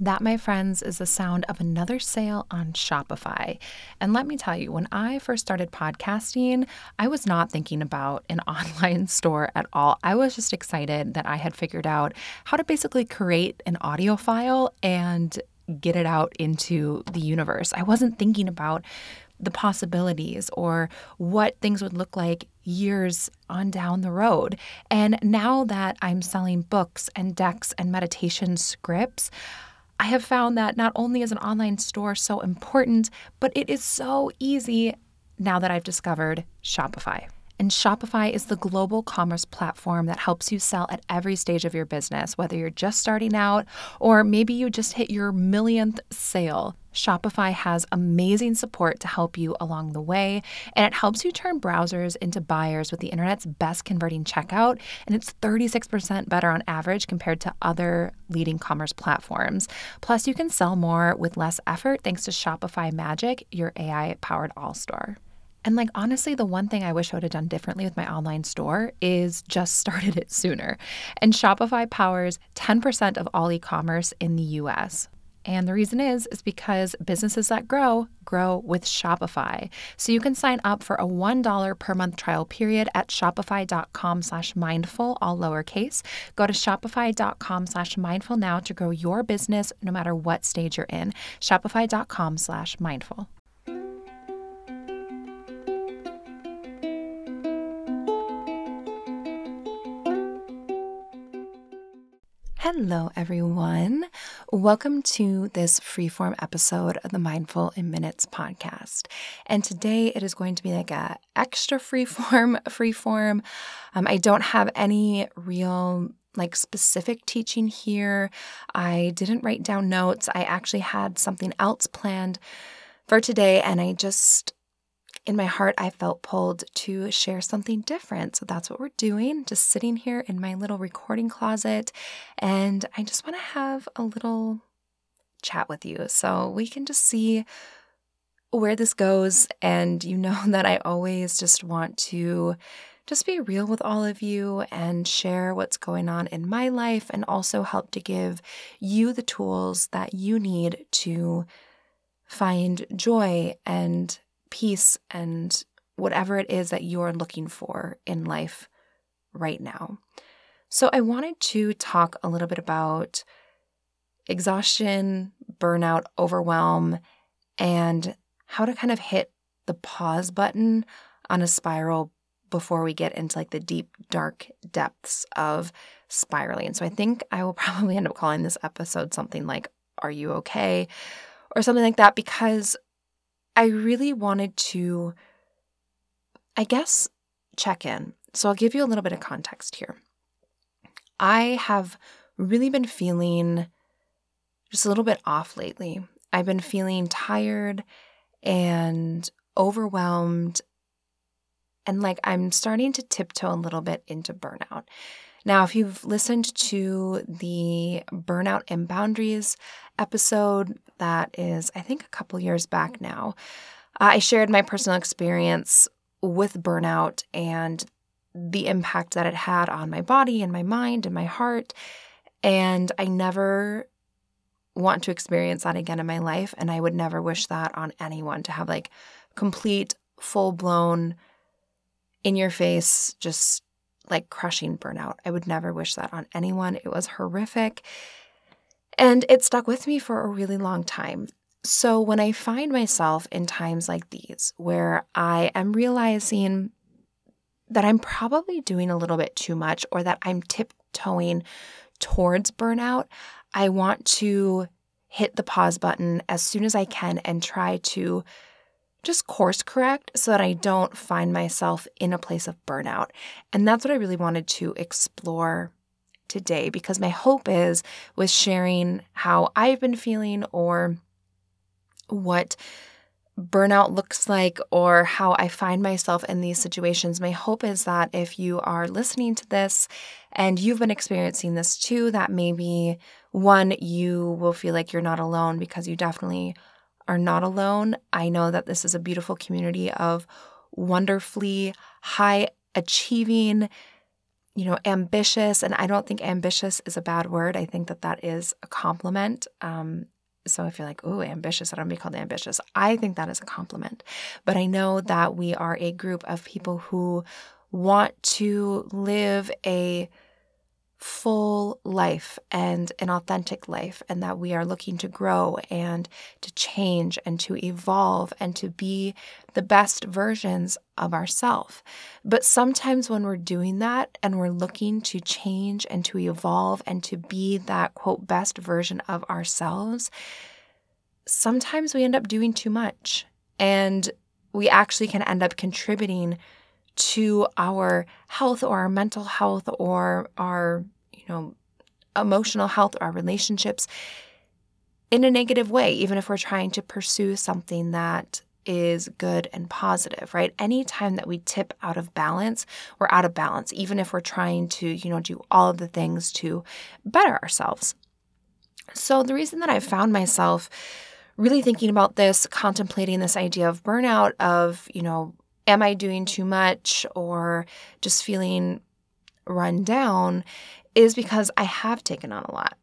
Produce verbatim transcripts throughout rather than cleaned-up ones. That, my friends, is the sound of another sale on Shopify. And let me tell you, when I first started podcasting, I was not thinking about an online store at all. I was just excited that I had figured out how to basically create an audio file and get it out into the universe. I wasn't thinking about the possibilities or what things would look like years on down the road. And now that I'm selling books and decks and meditation scripts, I have found that not only is an online store so important, but it is so easy now that I've discovered Shopify. And Shopify is the global commerce platform that helps you sell at every stage of your business, whether you're just starting out or maybe you just hit your millionth sale. Shopify has amazing support to help you along the way, and it helps you turn browsers into buyers with the internet's best converting checkout, and it's thirty-six percent better on average compared to other leading commerce platforms. Plus, you can sell more with less effort thanks to Shopify Magic, your A I-powered all-store. And like, honestly, the one thing I wish I would have done differently with my online store is just started it sooner. And Shopify powers ten percent of all e-commerce in the U S, and the reason is, is because businesses that grow, grow with Shopify. So you can sign up for a one dollar per month trial period at shopify.com slash mindful, all lowercase. Go to shopify.com slash mindful now to grow your business no matter what stage you're in. Shopify.com slash mindful. Hello, everyone. Welcome to this freeform episode of the Mindful in Minutes podcast. And today it is going to be like a extra freeform, freeform. Um, I don't have any real like specific teaching here. I didn't write down notes. I actually had something else planned for today, and I just in my heart, I felt pulled to share something different. So that's what we're doing, just sitting here in my little recording closet. And I just want to have a little chat with you so we can just see where this goes. And you know that I always just want to just be real with all of you and share what's going on in my life and also help to give you the tools that you need to find joy and peace and whatever it is that you're looking for in life right now. So I wanted to talk a little bit about exhaustion, burnout, overwhelm, and how to kind of hit the pause button on a spiral before we get into like the deep, dark depths of spiraling. So I think I will probably end up calling this episode something like, "Are you okay?" or something like that, because I really wanted to, I guess, check in. So I'll give you a little bit of context here. I have really been feeling just a little bit off lately. I've been feeling tired and overwhelmed, and like I'm starting to tiptoe a little bit into burnout. Now, if you've listened to the Burnout and Boundaries episode, that is, I think, a couple years back now, I shared my personal experience with burnout and the impact that it had on my body and my mind and my heart. And I never want to experience that again in my life. And I would never wish that on anyone, to have like complete, full-blown, in-your-face, just like crushing burnout. I would never wish that on anyone. It was horrific. And it stuck with me for a really long time. So when I find myself in times like these where I am realizing that I'm probably doing a little bit too much or that I'm tiptoeing towards burnout, I want to hit the pause button as soon as I can and try to just course correct so that I don't find myself in a place of burnout. And that's what I really wanted to explore today, because my hope is with sharing how I've been feeling or what burnout looks like or how I find myself in these situations. My hope is that if you are listening to this and you've been experiencing this too, that maybe one, you will feel like you're not alone, because you definitely are not alone. I know that this is a beautiful community of wonderfully high-achieving, you know, ambitious, and I don't think ambitious is a bad word. I think that that is a compliment. Um, so if you're like, ooh, ambitious, I don't want to be called ambitious. I think that is a compliment. But I know that we are a group of people who want to live a full life and an authentic life, and that we are looking to grow and to change and to evolve and to be the best versions of ourselves. But sometimes when we're doing that and we're looking to change and to evolve and to be that, quote, best version of ourselves, sometimes we end up doing too much, and we actually can end up contributing to our health or our mental health or our, you know, emotional health, our relationships in a negative way, even if we're trying to pursue something that is good and positive, right? Anytime that we tip out of balance, we're out of balance, even if we're trying to, you know, do all of the things to better ourselves. So the reason that I found myself really thinking about this, contemplating this idea of burnout, of, you know, am I doing too much or just feeling run down, is because I have taken on a lot.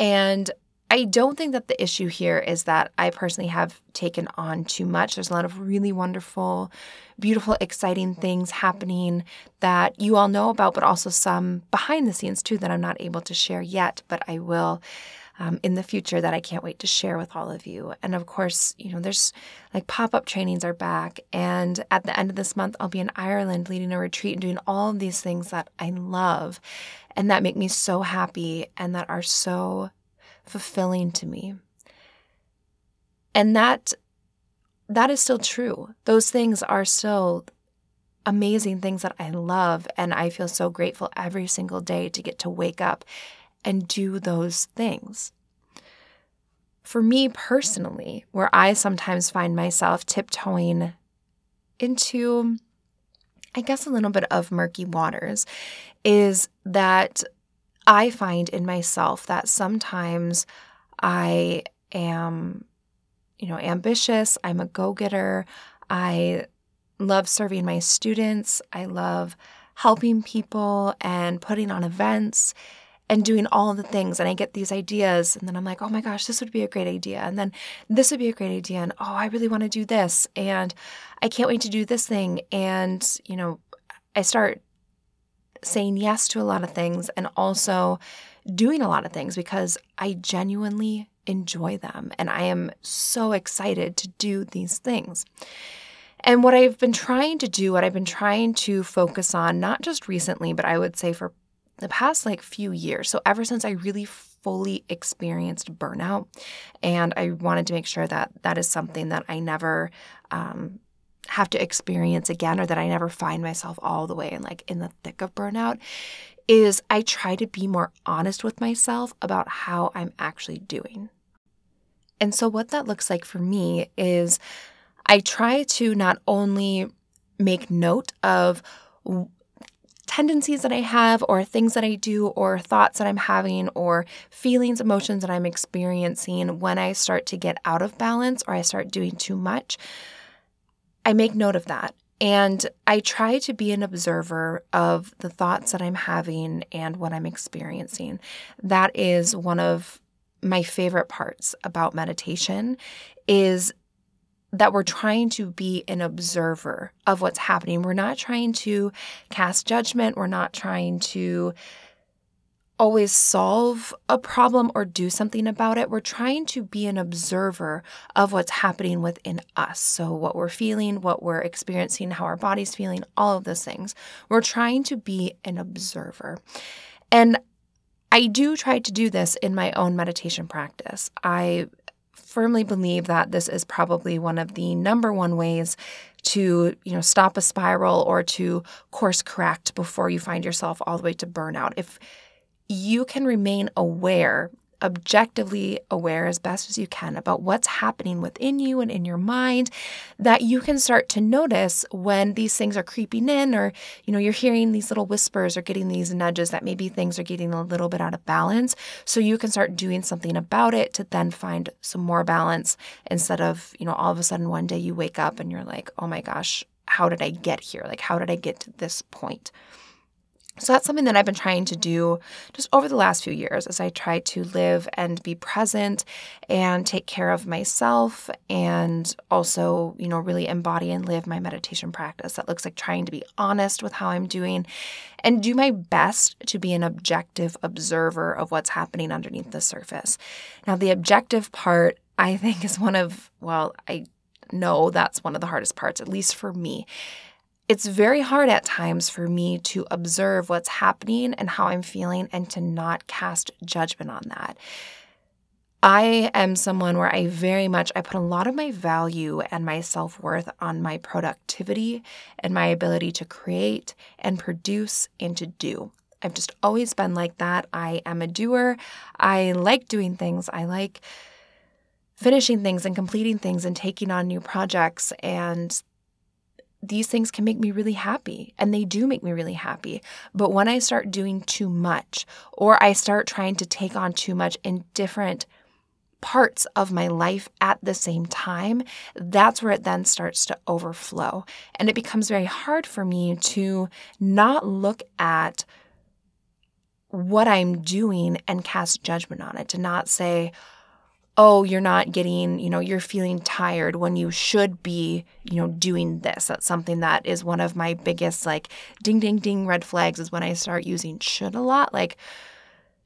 And I don't think that the issue here is that I personally have taken on too much. There's a lot of really wonderful, beautiful, exciting things happening that you all know about, but also some behind the scenes too that I'm not able to share yet, but I will Um, in the future that I can't wait to share with all of you. And of course, you know, there's like pop-up trainings are back. And at the end of this month, I'll be in Ireland leading a retreat and doing all of these things that I love and that make me so happy and that are so fulfilling to me. And that that is still true. Those things are still amazing things that I love. And I feel so grateful every single day to get to wake up and do those things. For me personally, where I sometimes find myself tiptoeing into, I guess, a little bit of murky waters, is that I find in myself that sometimes I am, you know, ambitious, I'm a go-getter, I love serving my students, I love helping people and putting on events and doing all the things, and I get these ideas, and then I'm like, oh my gosh, this would be a great idea, and then this would be a great idea, and oh, I really want to do this, and I can't wait to do this thing, and, you know, I start saying yes to a lot of things and also doing a lot of things because I genuinely enjoy them, and I am so excited to do these things. And what I've been trying to do, what I've been trying to focus on, not just recently, but I would say for the past like few years, so ever since I really fully experienced burnout, and I wanted to make sure that that is something that I never um, have to experience again, or that I never find myself all the way in like in the thick of burnout, is I try to be more honest with myself about how I'm actually doing. And so what that looks like for me is I try to not only make note of tendencies that I have or things that I do or thoughts that I'm having or feelings, emotions that I'm experiencing when I start to get out of balance or I start doing too much, I make note of that. And I try to be an observer of the thoughts that I'm having and what I'm experiencing. That is one of my favorite parts about meditation, is that we're trying to be an observer of what's happening. We're not trying to cast judgment. We're not trying to always solve a problem or do something about it. We're trying to be an observer of what's happening within us. So what we're feeling, what we're experiencing, how our body's feeling, all of those things. We're trying to be an observer. And I do try to do this in my own meditation practice. I firmly believe that this is probably one of the number one ways to, you know, stop a spiral or to course correct before you find yourself all the way to burnout. If you can remain aware, objectively aware as best as you can about what's happening within you and in your mind, that you can start to notice when these things are creeping in, or, you know, you're hearing these little whispers or getting these nudges that maybe things are getting a little bit out of balance. So you can start doing something about it to then find some more balance, instead of, you know, all of a sudden one day you wake up and you're like, oh my gosh, how did I get here? Like, how did I get to this point? So that's something that I've been trying to do just over the last few years as I try to live and be present and take care of myself and also, you know, really embody and live my meditation practice. That looks like trying to be honest with how I'm doing and do my best to be an objective observer of what's happening underneath the surface. Now, the objective part, I think, is one of, well, I know that's one of the hardest parts, at least for me. It's very hard at times for me to observe what's happening and how I'm feeling and to not cast judgment on that. I am someone where I very much, I put a lot of my value and my self-worth on my productivity and my ability to create and produce and to do. I've just always been like that. I am a doer. I like doing things. I like finishing things and completing things and taking on new projects, and these things can make me really happy, and they do make me really happy. But when I start doing too much, or I start trying to take on too much in different parts of my life at the same time, that's where it then starts to overflow. And it becomes very hard for me to not look at what I'm doing and cast judgment on it, to not say, oh, you're not getting, you know, you're feeling tired when you should be, you know, doing this. That's something that is one of my biggest, like, ding, ding, ding red flags is when I start using should a lot. Like,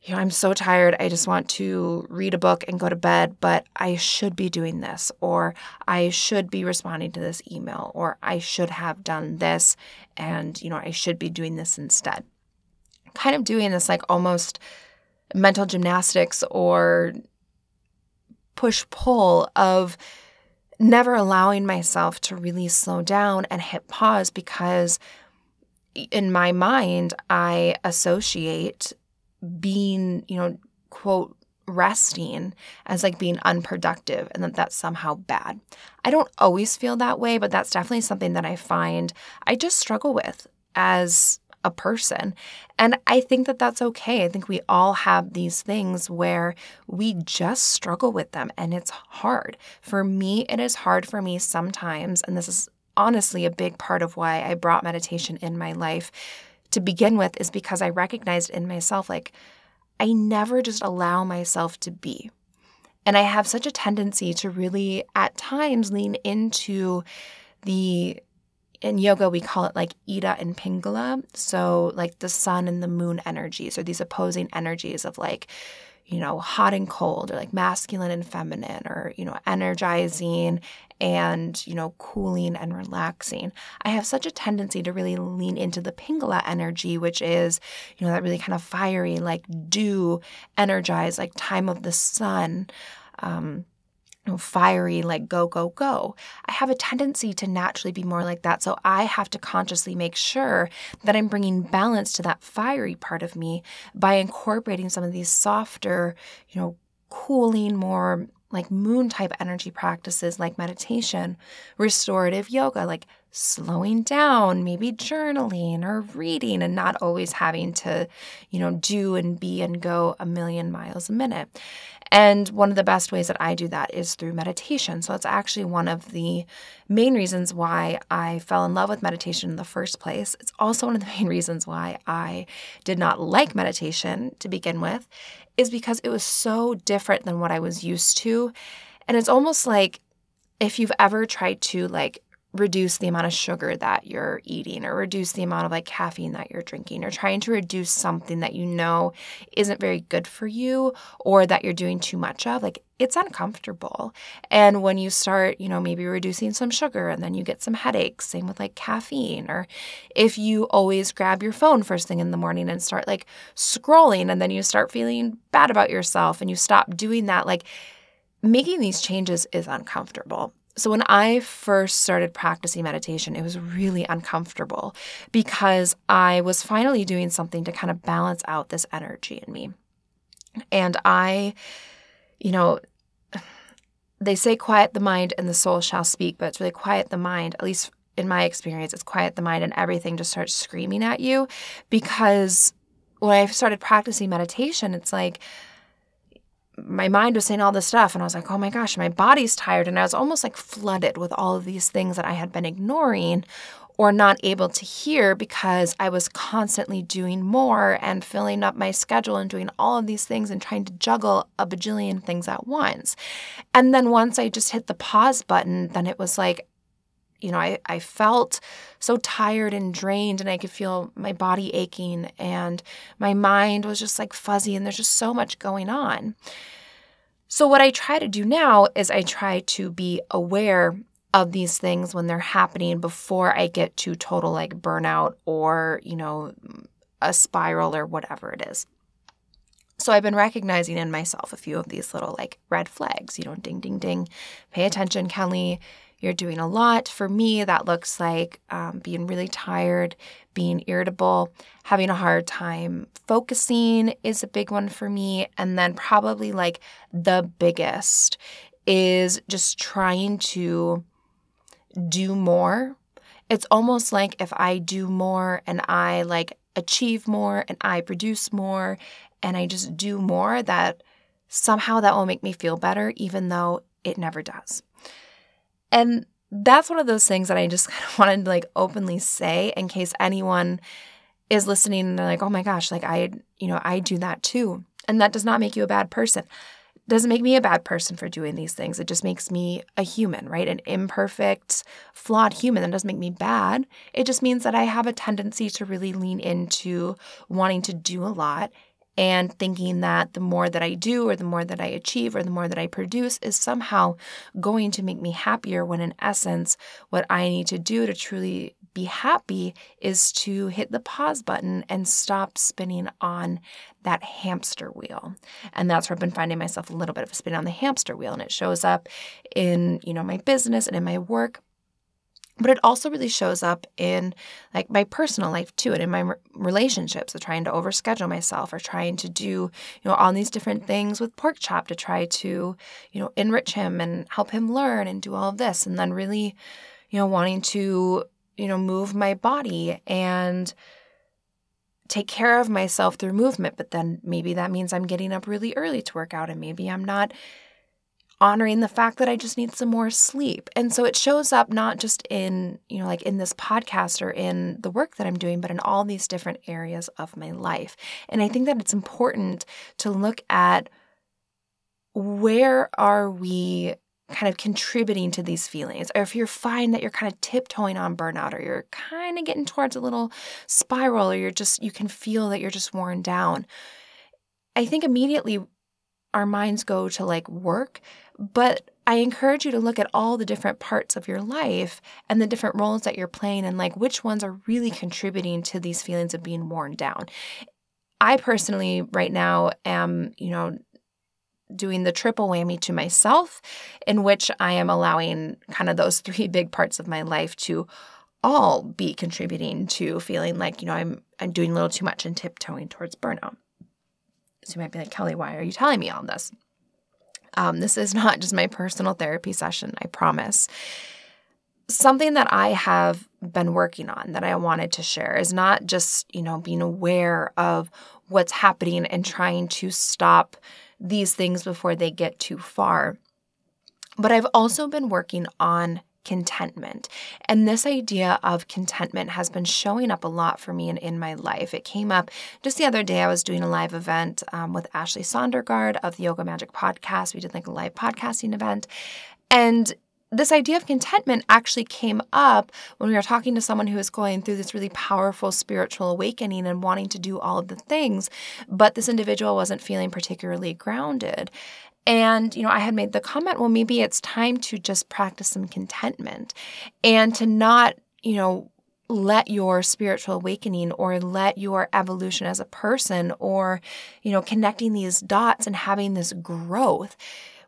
you know, I'm so tired. I just want to read a book and go to bed, but I should be doing this, or I should be responding to this email, or I should have done this, and, you know, I should be doing this instead. I'm kind of doing this, like, almost mental gymnastics or push-pull of never allowing myself to really slow down and hit pause, because in my mind, I associate being, you know, quote, resting as like being unproductive and that that's somehow bad. I don't always feel that way, but that's definitely something that I find I just struggle with as a person. And I think that that's okay. I think we all have these things where we just struggle with them, and it's hard. For me, it is hard for me sometimes, and this is honestly a big part of why I brought meditation in my life to begin with, is because I recognized in myself, like, I never just allow myself to be. And I have such a tendency to really, at times, lean into the in yoga, we call it like Ida and Pingala. So like the sun and the moon energies, or these opposing energies of, like, you know, hot and cold, or like masculine and feminine, or, you know, energizing and, you know, cooling and relaxing. I have such a tendency to really lean into the Pingala energy, which is, you know, that really kind of fiery, like dew, energized, like time of the sun, um, fiery, like go, go, go. I have a tendency to naturally be more like that. So I have to consciously make sure that I'm bringing balance to that fiery part of me by incorporating some of these softer, you know, cooling, more like moon type energy practices like meditation, restorative yoga, like slowing down, maybe journaling or reading, and not always having to, you know, do and be and go a million miles a minute. And one of the best ways that I do that is through meditation. So it's actually one of the main reasons why I fell in love with meditation in the first place. It's also one of the main reasons why I did not like meditation to begin with, is because it was so different than what I was used to. And it's almost like if you've ever tried to, like, reduce the amount of sugar that you're eating, or reduce the amount of, like, caffeine that you're drinking, or trying to reduce something that you know isn't very good for you or that you're doing too much of, like, it's uncomfortable. And when you start, you know, maybe reducing some sugar and then you get some headaches, same with like caffeine, or if you always grab your phone first thing in the morning and start like scrolling and then you start feeling bad about yourself and you stop doing that, like, making these changes is uncomfortable. So when I first started practicing meditation, it was really uncomfortable because I was finally doing something to kind of balance out this energy in me. And I, you know, they say quiet the mind and the soul shall speak, but it's really quiet the mind, at least in my experience, it's quiet the mind and everything just starts screaming at you. Because when I started practicing meditation, it's like, my mind was saying all this stuff, and I was like, oh my gosh, my body's tired. And I was almost like flooded with all of these things that I had been ignoring or not able to hear because I was constantly doing more and filling up my schedule and doing all of these things and trying to juggle a bajillion things at once. And then once I just hit the pause button, then it was like, you know, I, I felt so tired and drained, and I could feel my body aching and my mind was just like fuzzy, and there's just so much going on. So what I try to do now is I try to be aware of these things when they're happening before I get to total like burnout or, you know, a spiral or whatever it is. So I've been recognizing in myself a few of these little like red flags, you know, ding, ding, ding, pay attention, Kelly. You're doing a lot. For me, that looks like um, being really tired, being irritable, having a hard time focusing is a big one for me. And then probably like the biggest is just trying to do more. It's almost like if I do more and I like achieve more and I produce more and I just do more, that somehow that will make me feel better, even though it never does. And that's one of those things that I just kind of wanted to like openly say in case anyone is listening and they're like, oh my gosh, like I, you know, I do that too. And that does not make you a bad person. It doesn't make me a bad person for doing these things. It just makes me a human, right? An imperfect, flawed human. That doesn't make me bad. It just means that I have a tendency to really lean into wanting to do a lot and thinking that the more that I do or the more that I achieve or the more that I produce is somehow going to make me happier, when in essence, what I need to do to truly be happy is to hit the pause button and stop spinning on that hamster wheel. And that's where I've been finding myself a little bit of a spin on the hamster wheel. And it shows up in, you know, my business and in my work. But it also really shows up in like my personal life too, and in my relationships of trying to overschedule myself or trying to do, you know, all these different things with Pork Chop to try to, you know, enrich him and help him learn and do all of this. And then really, you know, wanting to, you know, move my body and take care of myself through movement. But then maybe that means I'm getting up really early to work out, and maybe I'm not honoring the fact that I just need some more sleep. And so it shows up not just in, you know, like in this podcast or in the work that I'm doing, but in all these different areas of my life. And I think that it's important to look at where are we kind of contributing to these feelings, or if you're finding that you're kind of tiptoeing on burnout, or you're kind of getting towards a little spiral, or you're just, you can feel that you're just worn down. I think immediately our minds go to like work, but I encourage you to look at all the different parts of your life and the different roles that you're playing and like which ones are really contributing to these feelings of being worn down. I personally right now am, you know, doing the triple whammy to myself, in which I am allowing kind of those three big parts of my life to all be contributing to feeling like, you know, I'm I'm doing a little too much and tiptoeing towards burnout. So you might be like, Kelly, why are you telling me all this? Um, this is not just my personal therapy session, I promise. Something that I have been working on that I wanted to share is not just, you know, being aware of what's happening and trying to stop these things before they get too far. But I've also been working on contentment. And this idea of contentment has been showing up a lot for me and in my life. It came up just the other day. I was doing a live event um, with Ashley Sondergaard of the Yoga Magic Podcast. We did like a live podcasting event. And this idea of contentment actually came up when we were talking to someone who was going through this really powerful spiritual awakening and wanting to do all of the things, but this individual wasn't feeling particularly grounded. And, you know, I had made the comment, well, maybe it's time to just practice some contentment and to not, you know, let your spiritual awakening or let your evolution as a person or, you know, connecting these dots and having this growth.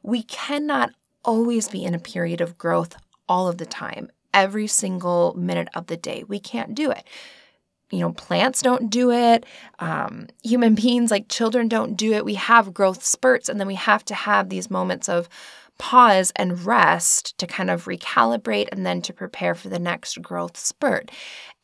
We cannot always be in a period of growth all of the time, every single minute of the day. We can't do it. You know, plants don't do it. Um, human beings, like children, don't do it. We have growth spurts, and then we have to have these moments of pause and rest to kind of recalibrate and then to prepare for the next growth spurt.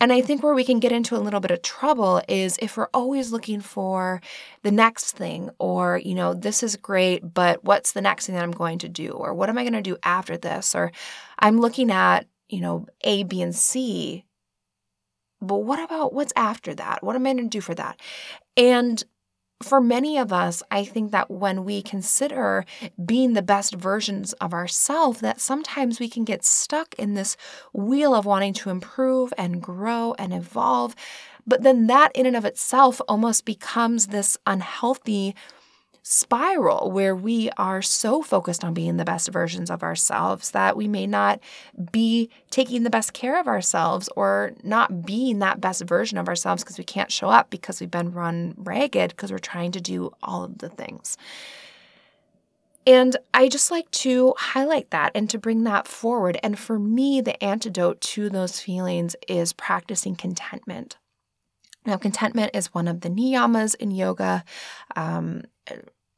And I think where we can get into a little bit of trouble is if we're always looking for the next thing, or, you know, this is great, but what's the next thing that I'm going to do? Or what am I going to do after this? Or I'm looking at, you know, A, B, and C but what about what's after that? What am I going to do for that? And for many of us, I think that when we consider being the best versions of ourselves, that sometimes we can get stuck in this wheel of wanting to improve and grow and evolve. But then that in and of itself almost becomes this unhealthy spiral where we are so focused on being the best versions of ourselves that we may not be taking the best care of ourselves or not being that best version of ourselves because we can't show up because we've been run ragged because we're trying to do all of the things. And I just like to highlight that and to bring that forward. And for me, the antidote to those feelings is practicing contentment. Now, contentment is one of the niyamas in yoga. Um,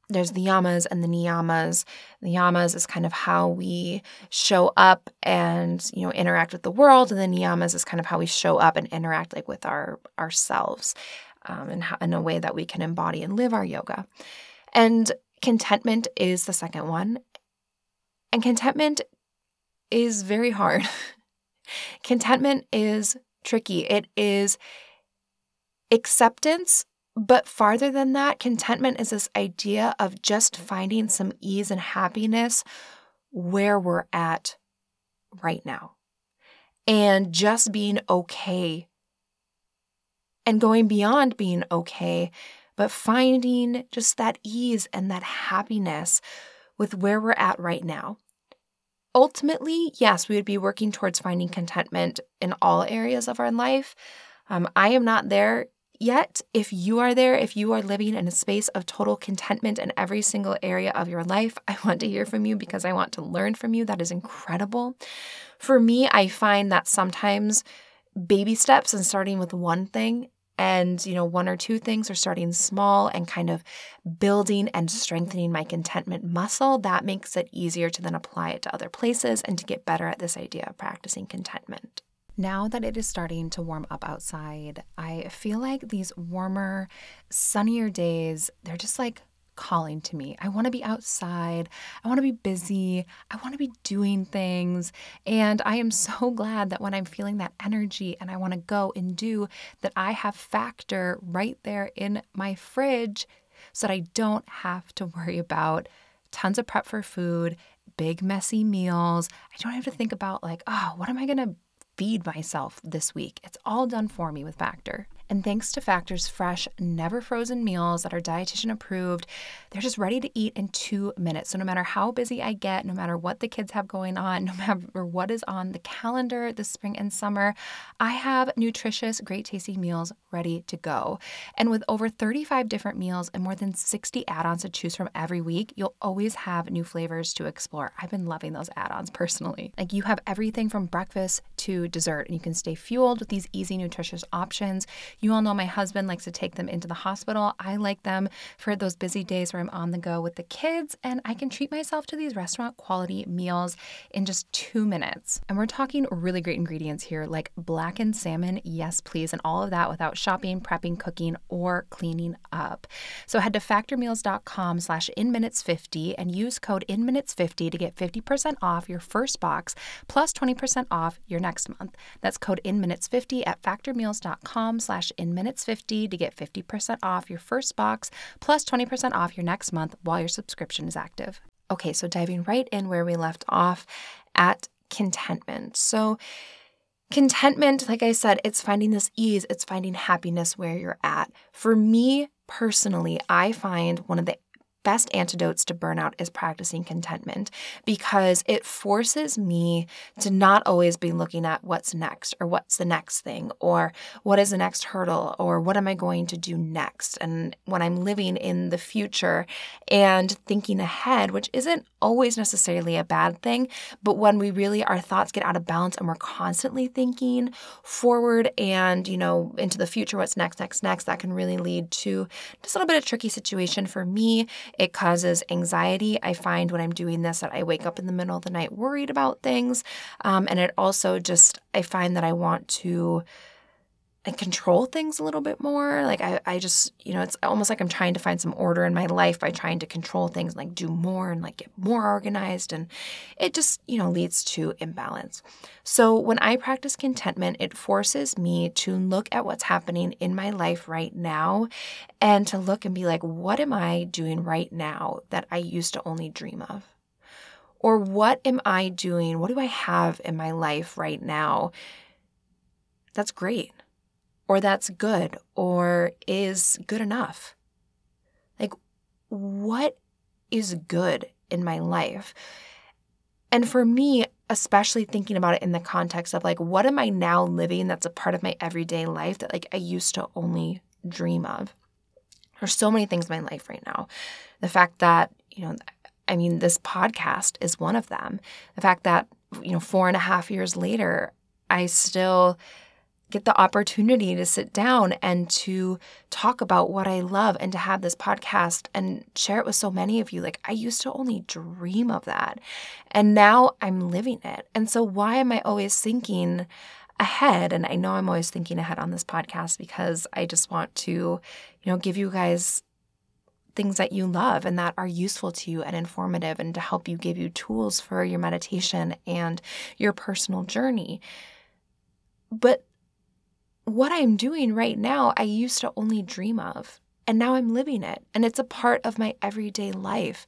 There's the yamas and the niyamas. The yamas is kind of how we show up and, you know, interact with the world, and the niyamas is kind of how we show up and interact like with our ourselves, um, and how, in a way that we can embody and live our yoga. And contentment is the second one, and contentment is very hard. Contentment is tricky. It is acceptance. But farther than that, contentment is this idea of just finding some ease and happiness where we're at right now and just being okay and going beyond being okay, but finding just that ease and that happiness with where we're at right now. Ultimately, yes, we would be working towards finding contentment in all areas of our life. Um, I am not there yet. If you are there, if you are living in a space of total contentment in every single area of your life, I want to hear from you because I want to learn from you. That is incredible. For me, I find that sometimes baby steps and starting with one thing and, you know, one or two things, or starting small and kind of building and strengthening my contentment muscle, that makes it easier to then apply it to other places and to get better at this idea of practicing contentment. Now that it is starting to warm up outside, I feel like these warmer, sunnier days, they're just like calling to me. I want to be outside. I want to be busy. I want to be doing things. And I am so glad that when I'm feeling that energy and I want to go and do, that I have Factor right there in my fridge so that I don't have to worry about tons of prep for food, big messy meals. I don't have to think about like, oh, what am I going to feed myself this week? It's all done for me with Factor. And thanks to Factor's fresh, never frozen meals that are dietitian approved, they're just ready to eat in two minutes. So no matter how busy I get, no matter what the kids have going on, no matter what is on the calendar this spring and summer, I have nutritious, great tasting meals ready to go. And with over thirty-five different meals and more than sixty add-ons to choose from every week, you'll always have new flavors to explore. I've been loving those add-ons personally. Like, you have everything from breakfast to dessert, and you can stay fueled with these easy, nutritious options. You all know my husband likes to take them into the hospital. I like them for those busy days where I'm on the go with the kids, and I can treat myself to these restaurant quality meals in just two minutes. And we're talking really great ingredients here, like blackened salmon, yes please, and all of that without shopping, prepping, cooking, or cleaning up. So head to factormeals.com slash in minutes fifty and use code in minutes fifty to get fifty percent off your first box plus twenty percent off your next month. That's code in minutes fifty at factormeals.com slash in minutes fifty to get fifty percent off your first box plus twenty percent off your next month while your subscription is active. Okay, so diving right in where we left off at contentment. So contentment, like I said, it's finding this ease, it's finding happiness where you're at. For me personally, I find one of the best antidotes to burnout is practicing contentment, because it forces me to not always be looking at what's next or what's the next thing or what is the next hurdle or what am I going to do next. And when I'm living in the future and thinking ahead, which isn't always necessarily a bad thing, but when we really, our thoughts get out of balance and we're constantly thinking forward and, you know, into the future, what's next, next, next, that can really lead to just a little bit of tricky situation for me. It causes anxiety. I find when I'm doing this that I wake up in the middle of the night worried about things. Um, and it also just, I find that I want to and control things a little bit more. Like I, I just, you know, it's almost like I'm trying to find some order in my life by trying to control things, like do more and like get more organized. And it just, you know, leads to imbalance. So when I practice contentment, it forces me to look at what's happening in my life right now and to look and be like, what am I doing right now that I used to only dream of? Or what am I doing? What do I have in my life right now that's great? Or that's good, or is good enough? Like, what is good in my life? And for me, especially thinking about it in the context of like, what am I now living that's a part of my everyday life that like I used to only dream of? There's so many things in my life right now. The fact that, you know, I mean, this podcast is one of them. The fact that, you know, four and a half years later, I still get the opportunity to sit down and to talk about what I love and to have this podcast and share it with so many of you. Like, I used to only dream of that, and now I'm living it. And so why am I always thinking ahead? And I know I'm always thinking ahead on this podcast because I just want to, you know, give you guys things that you love and that are useful to you and informative and to help you, give you tools for your meditation and your personal journey. But what I'm doing right now, I used to only dream of, and now I'm living it, and it's a part of my everyday life.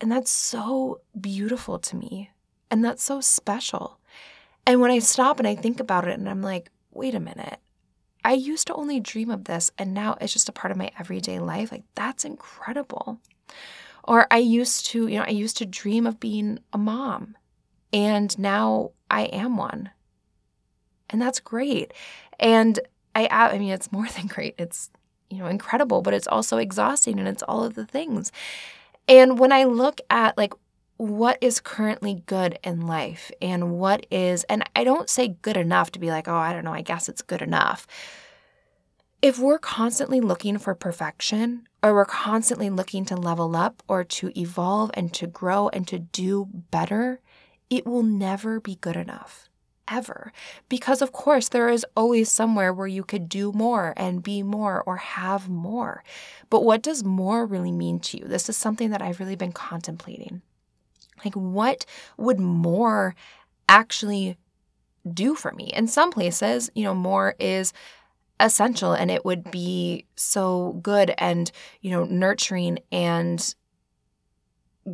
And that's so beautiful to me, and that's so special. And when I stop and I think about it and I'm like, wait a minute, I used to only dream of this, and now it's just a part of my everyday life. Like, that's incredible. Or I used to, you know, I used to dream of being a mom, and now I am one. And that's great. And I I mean, it's more than great. It's, you know, incredible, but it's also exhausting, and it's all of the things. And when I look at like what is currently good in life and what is, and I don't say good enough to be like, oh, I don't know, I guess it's good enough. If we're constantly looking for perfection, or we're constantly looking to level up or to evolve and to grow and to do better, it will never be good enough. Ever. Because of course, there is always somewhere where you could do more and be more or have more. But what does more really mean to you? This is something that I've really been contemplating. Like, what would more actually do for me? In some places, you know, more is essential and it would be so good and, you know, nurturing and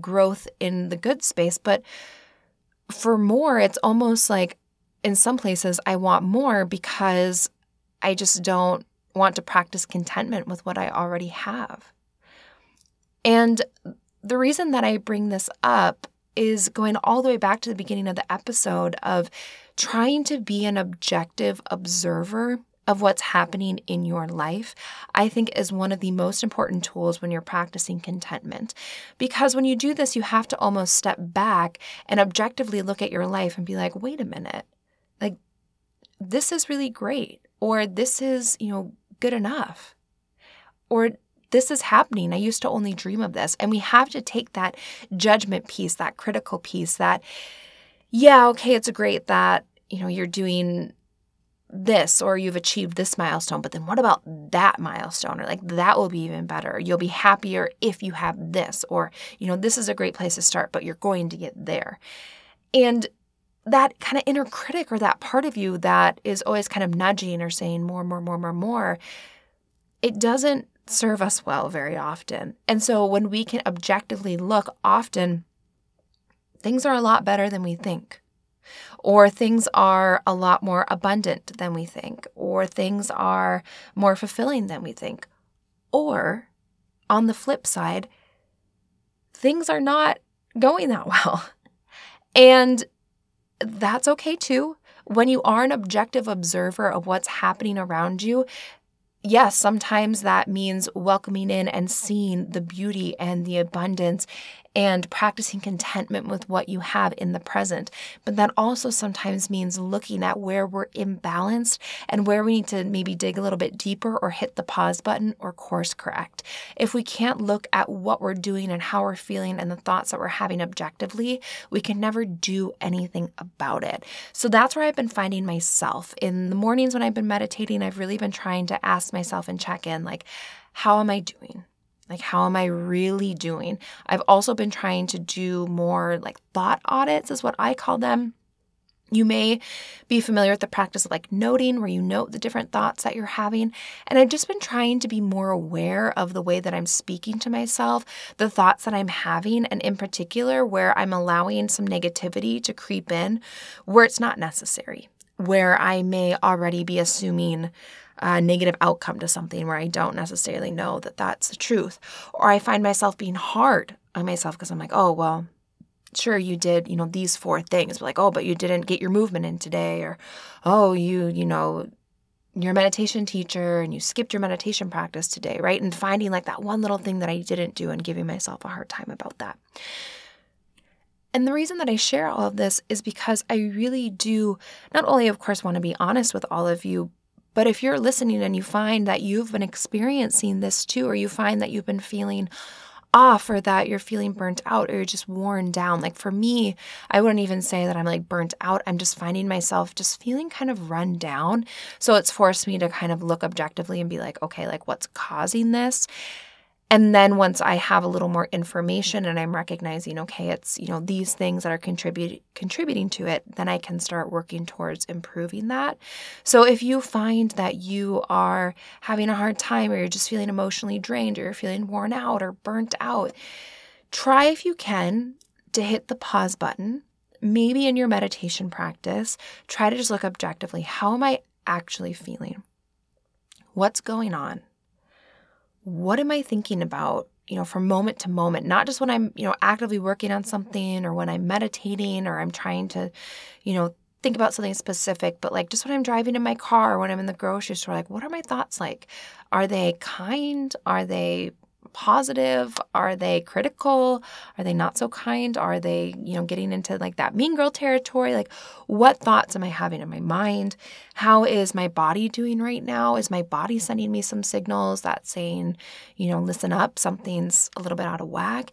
growth in the good space. But for more, it's almost like, in some places, I want more because I just don't want to practice contentment with what I already have. And the reason that I bring this up is going all the way back to the beginning of the episode of trying to be an objective observer of what's happening in your life, I think is one of the most important tools when you're practicing contentment. Because when you do this, you have to almost step back and objectively look at your life and be like, wait a minute. Like, this is really great, or this is, you know, good enough, or this is happening. I used to only dream of this. And we have to take that judgment piece, that critical piece that, yeah, okay, it's great that, you know, you're doing this or you've achieved this milestone, but then what about that milestone? Or like, that will be even better. You'll be happier if you have this, or, you know, this is a great place to start, but you're going to get there. And that kind of inner critic, or that part of you that is always kind of nudging or saying more, more, more, more, more, it doesn't serve us well very often. And so when we can objectively look, often things are a lot better than we think, or things are a lot more abundant than we think, or things are more fulfilling than we think. Or on the flip side, things are not going that well. And that's okay too. When you are an objective observer of what's happening around you, yes, sometimes that means welcoming in and seeing the beauty and the abundance and practicing contentment with what you have in the present. But that also sometimes means looking at where we're imbalanced and where we need to maybe dig a little bit deeper or hit the pause button or course correct. If we can't look at what we're doing and how we're feeling and the thoughts that we're having objectively, we can never do anything about it. So that's where I've been finding myself. In the mornings when I've been meditating, I've really been trying to ask myself and check in, like, how am I doing? Like, how am I really doing? I've also been trying to do more like thought audits is what I call them. You may be familiar with the practice of like noting, where you note the different thoughts that you're having. And I've just been trying to be more aware of the way that I'm speaking to myself, the thoughts that I'm having, and in particular where I'm allowing some negativity to creep in where it's not necessary, where I may already be assuming a negative outcome to something where I don't necessarily know that that's the truth. Or I find myself being hard on myself because I'm like, oh, well, sure, you did, you know, these four things. But like, oh, but you didn't get your movement in today. Or, oh, you, you know, your meditation teacher and you skipped your meditation practice today, right? And finding like that one little thing that I didn't do and giving myself a hard time about that. And the reason that I share all of this is because I really do not only, of course, want to be honest with all of you, but if you're listening and you find that you've been experiencing this too, or you find that you've been feeling off, or that you're feeling burnt out, or you're just worn down. Like for me, I wouldn't even say that I'm like burnt out. I'm just finding myself just feeling kind of run down. So it's forced me to kind of look objectively and be like, okay, like what's causing this? And then once I have a little more information and I'm recognizing, okay, it's, you know, these things that are contribute, contributing to it, then I can start working towards improving that. So if you find that you are having a hard time, or you're just feeling emotionally drained, or you're feeling worn out or burnt out, try if you can to hit the pause button, maybe in your meditation practice, try to just look objectively, how am I actually feeling? What's going on? What am I thinking about, you know, from moment to moment, not just when I'm, you know, actively working on something or when I'm meditating or I'm trying to, you know, think about something specific, but like just when I'm driving in my car or when I'm in the grocery store, like what are my thoughts like? Are they kind? Are they positive? Are they critical? Are they not so kind? Are they, you know, getting into like that mean girl territory? Like what thoughts am I having in my mind? How is my body doing right now? Is my body sending me some signals that's saying, you know, listen up, something's a little bit out of whack?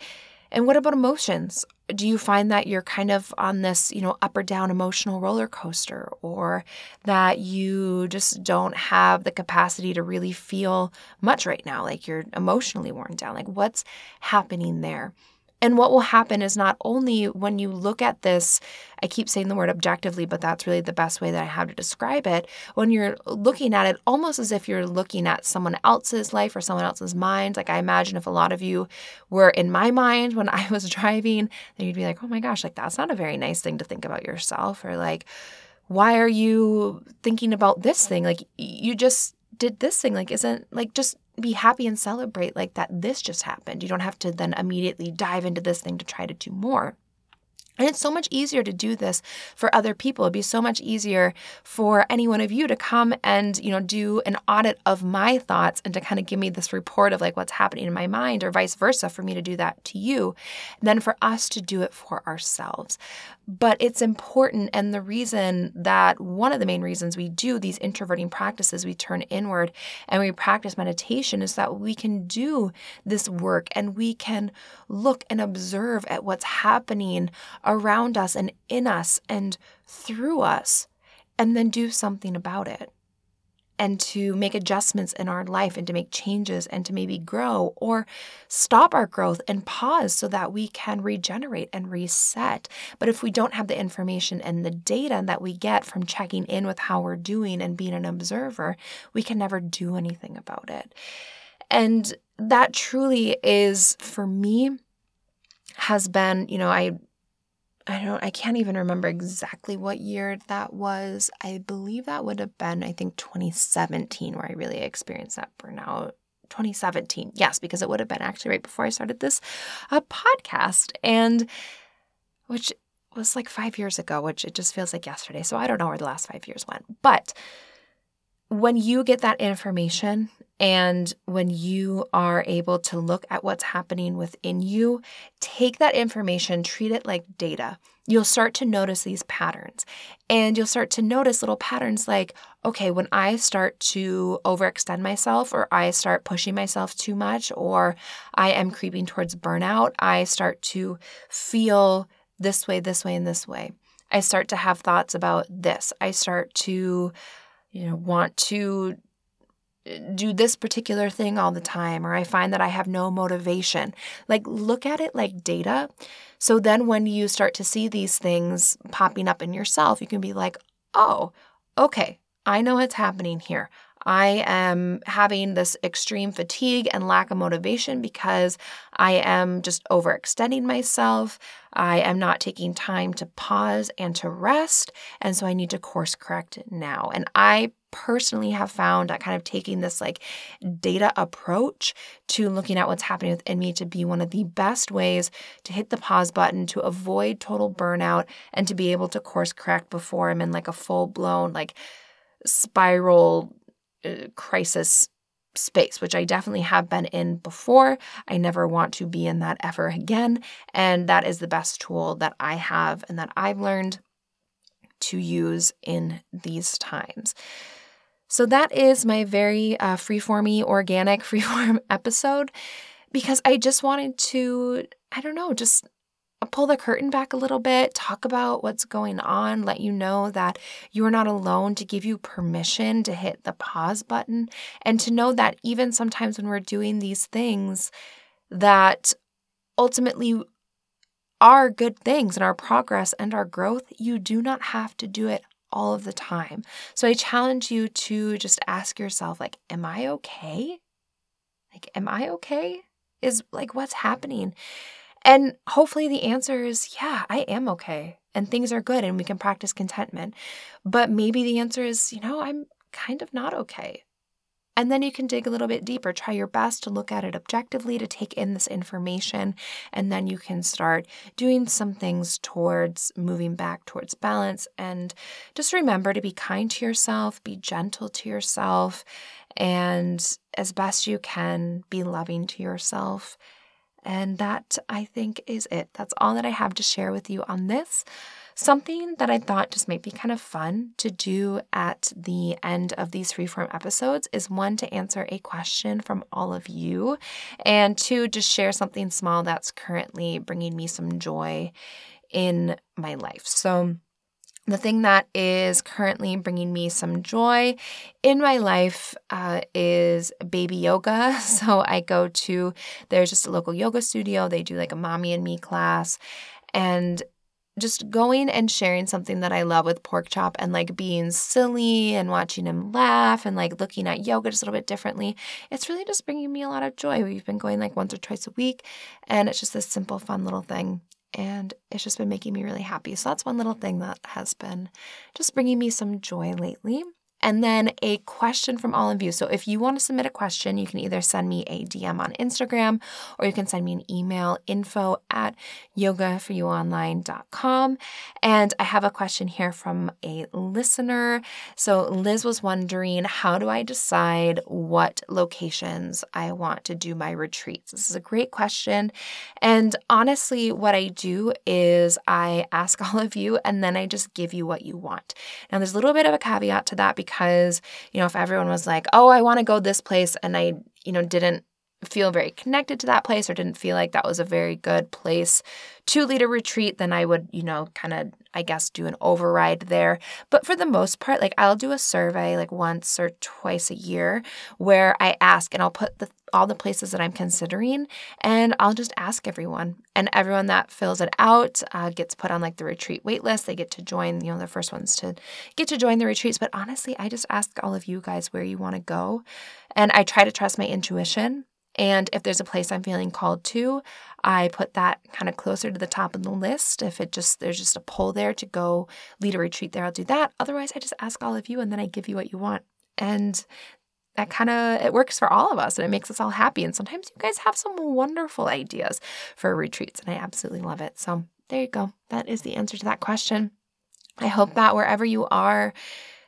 And what about emotions? Do you find that you're kind of on this, you know, up or down emotional roller coaster, or that you just don't have the capacity to really feel much right now? Like you're emotionally worn down. Like what's happening there? And what will happen is not only when you look at this, I keep saying the word objectively, but that's really the best way that I have to describe it. When you're looking at it, almost as if you're looking at someone else's life or someone else's mind. Like I imagine if a lot of you were in my mind when I was driving, then you'd be like, oh my gosh, like that's not a very nice thing to think about yourself. Or like, why are you thinking about this thing? Like you just did this thing. Like isn't like just be happy and celebrate like that this just happened. You don't have to then immediately dive into this thing to try to do more. And it's so much easier to do this for other people. It'd be so much easier for any one of you to come and, you know, do an audit of my thoughts and to kind of give me this report of like what's happening in my mind, or vice versa for me to do that to you, than for us to do it for ourselves. But it's important. And the reason that one of the main reasons we do these introverting practices, we turn inward and we practice meditation, is that we can do this work and we can look and observe at what's happening around us and in us and through us, and then do something about it, and to make adjustments in our life and to make changes and to maybe grow or stop our growth and pause so that we can regenerate and reset. But if we don't have the information and the data that we get from checking in with how we're doing and being an observer, we can never do anything about it. And that truly is, for me, has been, you know, I I don't, I can't even remember exactly what year that was. I believe that would have been, I think, twenty seventeen, where I really experienced that burnout. twenty seventeen, yes, because it would have been actually right before I started this uh, podcast, and which was like five years ago, which it just feels like yesterday. So I don't know where the last five years went. But when you get that information And when you are able to look at what's happening within you, take that information, treat it like data. You'll start to notice these patterns, and you'll start to notice little patterns like, okay, when I start to overextend myself, or I start pushing myself too much, or I am creeping towards burnout, I start to feel this way, this way, and this way. I start to have thoughts about this. I start to, you know, want to do this particular thing all the time, or I find that I have no motivation. Like, look at it like data. So then when you start to see these things popping up in yourself, you can be like, oh, okay, I know what's happening here. I am having this extreme fatigue and lack of motivation because I am just overextending myself. I am not taking time to pause and to rest. And so I need to course correct now. And I personally have found that kind of taking this like data approach to looking at what's happening within me to be one of the best ways to hit the pause button, to avoid total burnout, and to be able to course correct before I'm in like a full blown like spiral crisis space, which I definitely have been in before. I never want to be in that ever again. And that is the best tool that I have and that I've learned to use in these times. So that is my very uh, freeformy, organic, freeform episode, because I just wanted to, I don't know, just pull the curtain back a little bit, talk about what's going on, let you know that you're not alone, to give you permission to hit the pause button, and to know that even sometimes when we're doing these things that ultimately are good things and our progress and our growth, you do not have to do it all of the time. So I challenge you to just ask yourself, like, am I okay? Like, am I okay? Is like, what's happening? And hopefully the answer is, yeah, I am okay and things are good and we can practice contentment. But maybe the answer is, you know, I'm kind of not okay. And then you can dig a little bit deeper, try your best to look at it objectively, to take in this information, and then you can start doing some things towards moving back towards balance. And just remember to be kind to yourself, be gentle to yourself, and as best you can, be loving to yourself. And that, I think, is it. That's all that I have to share with you on this. Something that I thought just might be kind of fun to do at the end of these freeform episodes is, one, to answer a question from all of you, and two, to share something small that's currently bringing me some joy in my life. So the thing that is currently bringing me some joy in my life uh, is baby yoga. So I go to, there's just a local yoga studio. They do like a mommy and me class, and just going and sharing something that I love with Pork Chop, and like being silly and watching him laugh and like looking at yoga just a little bit differently. It's really just bringing me a lot of joy. We've been going like once or twice a week, and it's just this simple, fun little thing. And it's just been making me really happy. So that's one little thing that has been just bringing me some joy lately. And then a question from all of you. So if you want to submit a question, you can either send me a D M on Instagram, or you can send me an email, info at yoga for you online dot com. And I have a question here from a listener. So Liz was wondering, how do I decide what locations I want to do my retreats? This is a great question. And honestly, what I do is I ask all of you, and then I just give you what you want. Now, there's a little bit of a caveat to that, because Because, you know, if everyone was like, oh, I want to go this place, and I, you know, didn't feel very connected to that place, or didn't feel like that was a very good place to lead a retreat, then I would, you know, kind of, I guess, do an override there. But for the most part, like, I'll do a survey like once or twice a year where I ask, and I'll put the all the places that I'm considering, and I'll just ask everyone. And everyone that fills it out uh, gets put on like the retreat wait list. They get to join, you know, the first ones to get to join the retreats. But honestly, I just ask all of you guys where you want to go. And I try to trust my intuition. And if there's a place I'm feeling called to, I put that kind of closer to the top of the list. If it just, there's just a pull there to go lead a retreat there, I'll do that. Otherwise, I just ask all of you, and then I give you what you want. And that kind of, it works for all of us, and it makes us all happy. And sometimes you guys have some wonderful ideas for retreats, and I absolutely love it. So there you go. That is the answer to that question. I hope that wherever you are,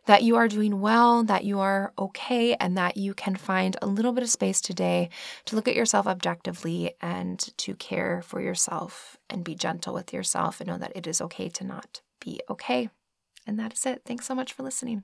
that you are doing well, that you are okay, and that you can find a little bit of space today to look at yourself objectively and to care for yourself and be gentle with yourself and know that it is okay to not be okay. And that is it. Thanks so much for listening.